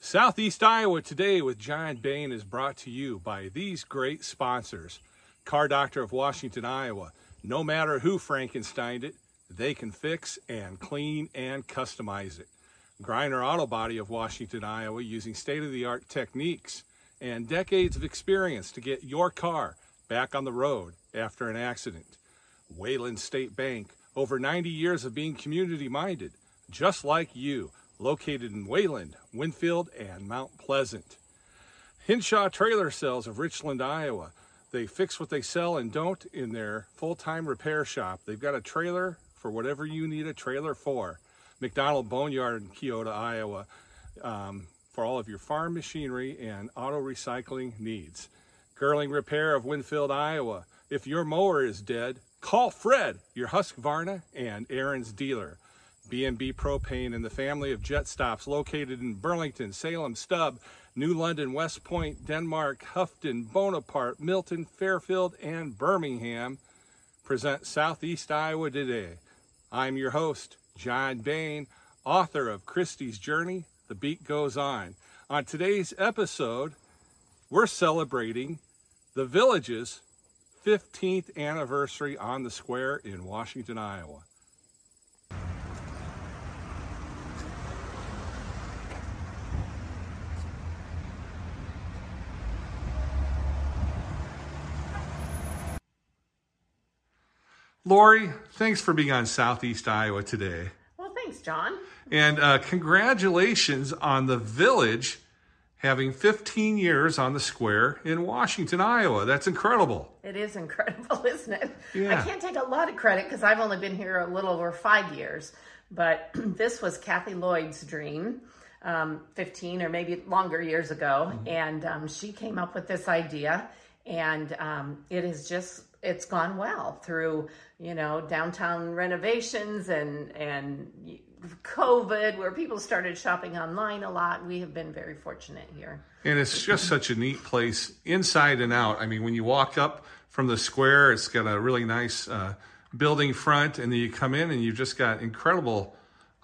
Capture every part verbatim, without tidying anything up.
Southeast Iowa Today with John Bain is brought to you by these great sponsors. Car Doctor of Washington, Iowa. No matter who Frankensteined it, they can fix and clean and customize it. Griner Auto Body of Washington, Iowa, using state-of-the-art techniques and decades of experience to get your car back on the road after an accident. Wayland State Bank, over ninety years of being community-minded, just like you. Located in Wayland, Winfield, and Mount Pleasant. Hinshaw Trailer Sales of Richland, Iowa. They fix what they sell and don't in their full-time repair shop. They've got a trailer for whatever you need a trailer for. McDonald Boneyard in Keota, Iowa, um, for all of your farm machinery and auto recycling needs. Girling Repair of Winfield, Iowa. If your mower is dead, call Fred, your Husqvarna and Aaron's dealer. B and B Propane and the family of Jet Stops located in Burlington, Salem, Stubb, New London, West Point, Denmark, Houghton, Bonaparte, Milton, Fairfield, and Birmingham present Southeast Iowa Today. I'm your host, John Bain, author of Christie's Journey, The Beat Goes On. On today's episode, we're celebrating The Village's fifteenth anniversary on the square in Washington, Iowa. Lori, thanks for being on Southeast Iowa Today. Well, thanks, John. And uh, congratulations on The Village having fifteen years on the square in Washington, Iowa. That's incredible. It is incredible, isn't it? Yeah. I can't take a lot of credit because I've only been here a little over five years. But this was Kathy Lloyd's dream um, fifteen or maybe longer years ago. Mm-hmm. And um, she came up with this idea. And um, it is just... it's gone well through, you know, downtown renovations and, and COVID where people started shopping online a lot. We have been very fortunate here. And it's just such a neat place inside and out. I mean, when you walk up from the square, it's got a really nice uh, building front, and then you come in and you've just got incredible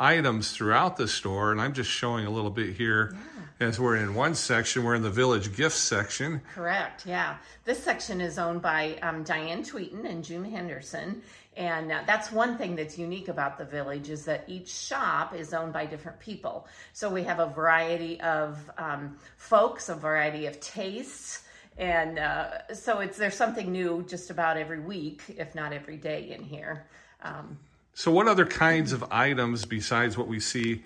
items throughout the store. And I'm just showing a little bit here. Yeah. As we're in one section, we're in the Village Gift section. Correct, yeah. This section is owned by um, Diane Tweeten and June Henderson. And uh, that's one thing that's unique about the Village is that each shop is owned by different people. So we have a variety of um, folks, a variety of tastes. And uh, so it's there's something new just about every week, if not every day in here. Um, so what other kinds of items besides what we see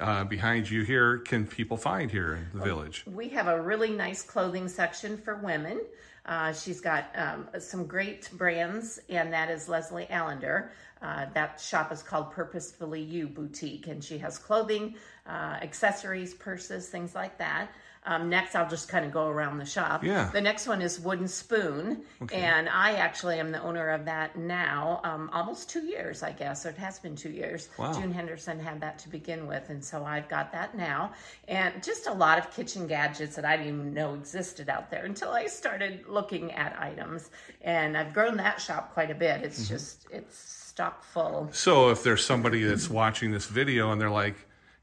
Uh, behind you here can people find here in the Village? We have a really nice clothing section for women. Uh, she's got um, some great brands, and that is Leslie Allender. Uh, that shop is called Purposefully You Boutique, and she has clothing, uh, accessories, purses, things like that. Um, next, I'll just kind of go around the shop. Yeah. The next one is Wooden Spoon, okay. And I actually am the owner of that now, um, almost two years, I guess. So it has been two years. Wow. June Henderson had that to begin with, and so I've got that now. And just a lot of kitchen gadgets that I didn't even know existed out there until I started looking at items. And I've grown that shop quite a bit. It's mm-hmm. just, it's stock full. So if there's somebody that's watching this video and they're like,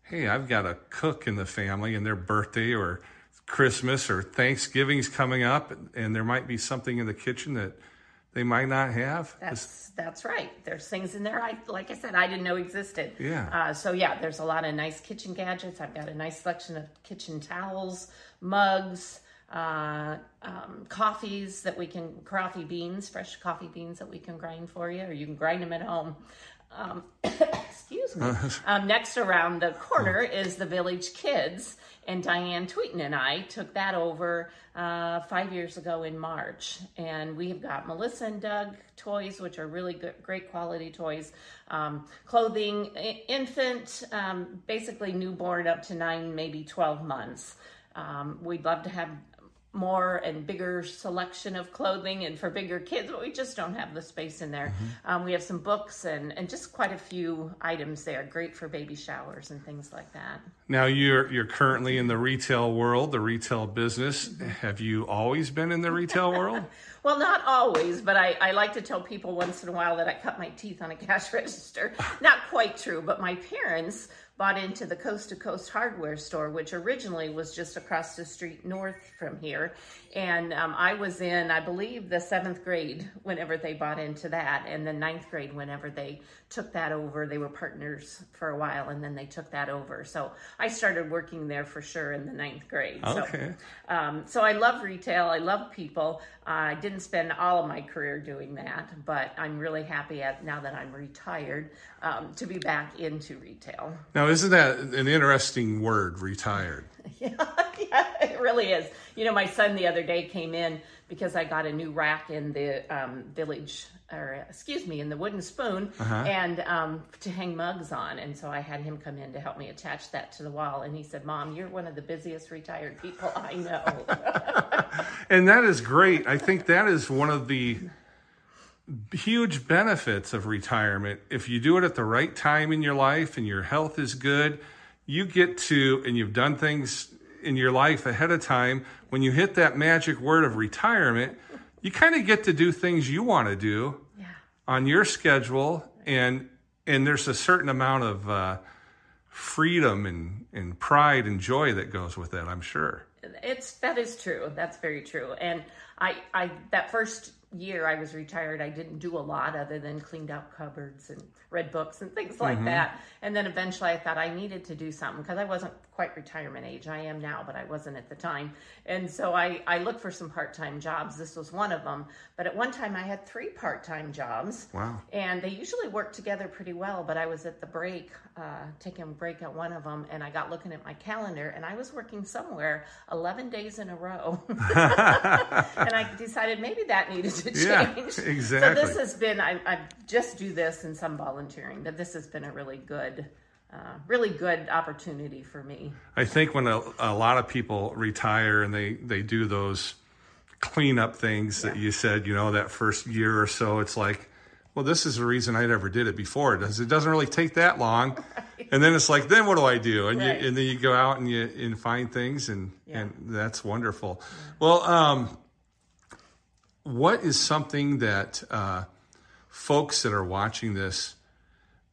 hey, I've got a cook in the family and their birthday or Christmas or Thanksgiving's coming up, and there might be something in the kitchen that they might not have. That's that's right. There's things in there, I like I said, I didn't know existed. Yeah. Uh, so yeah, there's a lot of nice kitchen gadgets. I've got a nice selection of kitchen towels, mugs, uh, um, coffees that we can, coffee beans, fresh coffee beans that we can grind for you, or you can grind them at home. Um, excuse me. Um, next around the corner is the Village Kids, and Diane Tweeten and I took that over uh, five years ago in March. And we've got Melissa and Doug toys, which are really good, great quality toys, um, clothing, infant, um, basically newborn up to nine, maybe twelve months. Um, we'd love to have more and bigger selection of clothing and for bigger kids, but we just don't have the space in there. Mm-hmm. Um, we have some books and, and just quite a few items there, great for baby showers and things like that. Now you're you're currently in the retail world, the retail business. Mm-hmm. Have you always been in the retail world? Well, not always, but I, I like to tell people once in a while that I cut my teeth on a cash register. Not quite true, but my parents bought into the Coast to Coast hardware store, which originally was just across the street north from here. And um, I was in, I believe, the seventh grade whenever they bought into that, and the ninth grade whenever they took that over. They were partners for a while, and then they took that over. So I started working there for sure in the ninth grade. Okay. So, um, so I love retail. I love people. Uh, I didn't spend all of my career doing that, but I'm really happy at, now that I'm retired um, to be back into retail. Now, isn't that an interesting word, retired? Yeah, yeah, it really is. You know, my son the other day came in because I got a new rack in the um, Village, or excuse me, in the Wooden Spoon, uh-huh. and um, to hang mugs on. And so I had him come in to help me attach that to the wall. And he said, "Mom, you're one of the busiest retired people I know." And that is great. I think that is one of the huge benefits of retirement. If you do it at the right time in your life and your health is good, you get to, and you've done things in your life ahead of time, when you hit that magic word of retirement, you kind of get to do things you want to do yeah. on your schedule. And and there's a certain amount of uh, freedom and, and pride and joy that goes with that, I'm sure. It's that is true. That's very true. And I, I that first year I was retired, I didn't do a lot other than cleaned out cupboards and read books and things like mm-hmm. that. And then eventually I thought I needed to do something because I wasn't quite retirement age. I am now, but I wasn't at the time. And so I, I looked for some part-time jobs. This was one of them. But at one time I had three part-time jobs. Wow. And they usually work together pretty well, but I was at the break, uh, taking a break at one of them, and I got looking at my calendar and I was working somewhere eleven days in a row. And I decided maybe that needed to change. Yeah, exactly. So this has been, I, I just do this and some volunteering, but this has been a really good, uh, really good opportunity for me. I think when a, a lot of people retire and they, they do those cleanup things yeah. that you said, you know, that first year or so, it's like, well, this is the reason I never did it before. It doesn't, it doesn't really take that long. Right. And then it's like, then what do I do? And, right. you, and then you go out and you and find things and, yeah. and that's wonderful. Yeah. Well, um, what is something that uh, folks that are watching this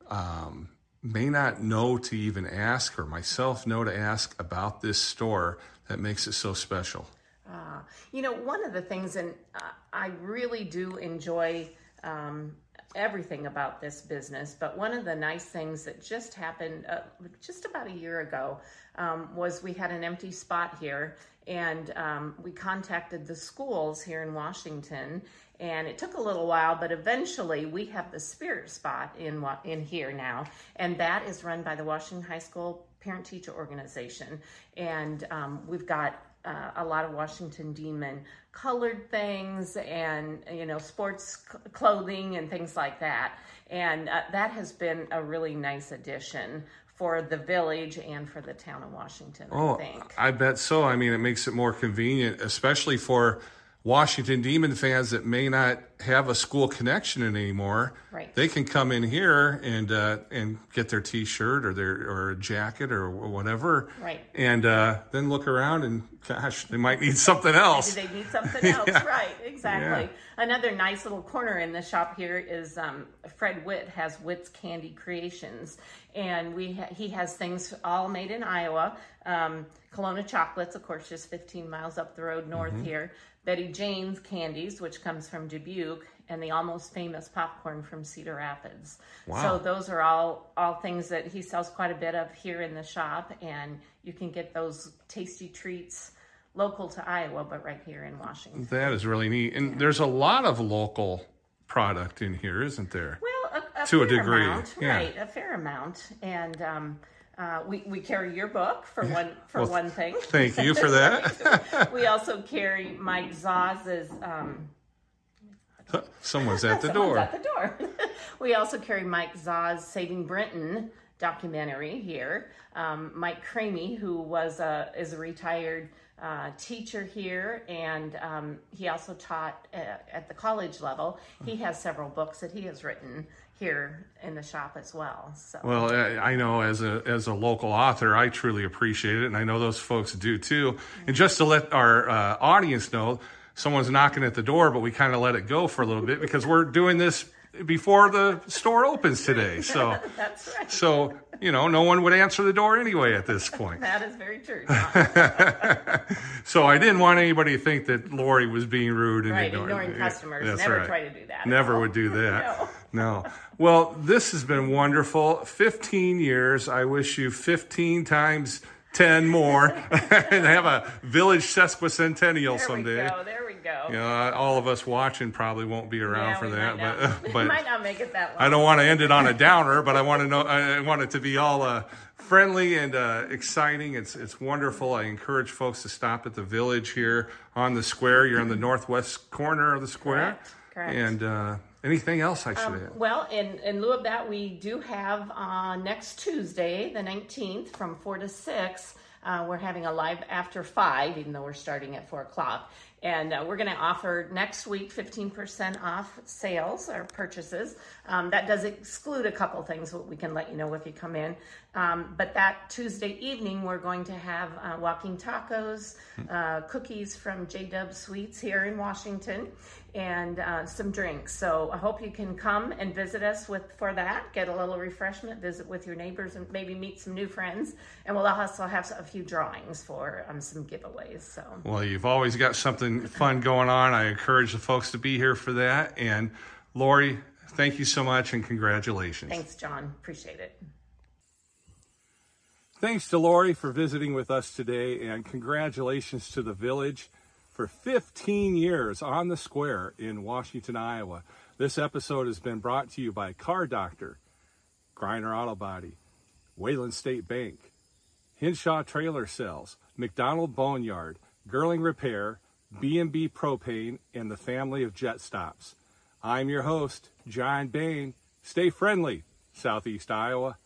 um, may not know to even ask, or myself know to ask about this store that makes it so special? Uh, you know, one of the things, and I really do enjoy um, everything about this business, but one of the nice things that just happened uh, just about a year ago um, was we had an empty spot here. And um, we contacted the schools here in Washington, and it took a little while, but eventually we have the Spirit Spot in in here now, and that is run by the Washington High School Parent-Teacher Organization. And um, we've got uh, a lot of Washington Demon colored things and, you know, sports c- clothing and things like that. And uh, that has been a really nice addition for the Village and for the town of Washington, oh, I think. I bet so. I mean, it makes it more convenient, especially for Washington Demon fans that may not have a school connection anymore. Right. They can come in here and uh, and get their T-shirt or their or a jacket or whatever. Right. And uh, then look around and, gosh, they might need something else. Maybe they need something else. Yeah. Right, exactly. Yeah. Another nice little corner in the shop here is um, Fred Witt has Witt's Candy Creations, and we ha- he has things all made in Iowa. Um, Kelowna chocolates, of course, just fifteen miles up the road north mm-hmm. here. Betty Jane's candies, which comes from Dubuque, and the almost famous popcorn from Cedar Rapids. Wow. So those are all all things that he sells quite a bit of here in the shop, and you can get those tasty treats local to Iowa, but right here in Washington. That is really neat. And yeah. there's a lot of local product in here, isn't there? Well, a, a to fair a degree, amount, yeah. right? A fair amount, and um, uh, we we carry your book for one for well, one thing. Thank you for that. We also carry Mike Zaz's. Um, Someone's at the Someone's door. At the door. We also carry Mike Zaz Saving Brenton documentary here. Um, Mike Creamy, who was a is a retired. Uh, teacher here, and um, he also taught uh, at the college level. He has several books that he has written here in the shop as well. So, well, I know as a as a local author, I truly appreciate it, and I know those folks do too. Mm-hmm. And just to let our uh, audience know, someone's knocking at the door, but we kind of let it go for a little bit because we're doing this before the store opens today. So, that's right. So, you know, no one would answer the door anyway at this point. That is very true. So I didn't want anybody to think that Lori was being rude and right, ignoring, ignoring customers. That's Never right. try to do that. Never would do that. no. no. Well, this has been wonderful. fifteen years. I wish you fifteen times ten more and have a village sesquicentennial there someday. There we go. There we go. You know, all of us watching probably won't be around yeah, for that, but, uh, but we might not make it that long. I don't want to end it on a downer, but I want to know. I want it to be all uh, friendly and uh, exciting. It's it's wonderful. I encourage folks to stop at the Village here on the square. You're on the northwest corner of the square. Correct. Correct. And uh, anything else I should um, add? Well, in, in lieu of that, we do have uh, next Tuesday, the nineteenth, from four to six. Uh, we're having a live after five, even though we're starting at four o'clock. And uh, we're going to offer next week fifteen percent off sales or purchases. Um, that does exclude a couple things, but we can let you know if you come in. Um, but that Tuesday evening, we're going to have uh, walking tacos, uh, cookies from J-Dub Sweets here in Washington, and uh, some drinks. So I hope you can come and visit us with for that, get a little refreshment, visit with your neighbors, and maybe meet some new friends. And we'll also have a few drawings for um, some giveaways. So well, you've always got something fun going on. I encourage the folks to be here for that. And Lori, thank you so much and congratulations. Thanks, John. Appreciate it. Thanks to Lori for visiting with us today, and congratulations to the Village for fifteen years on the square in Washington, Iowa. This episode has been brought to you by Car Doctor, Griner Auto Body, Wayland State Bank, Hinshaw Trailer Sales, McDonald Boneyard, Girling Repair, B and B Propane, and the family of Jet Stops. I'm your host, John Bain. Stay friendly, Southeast Iowa.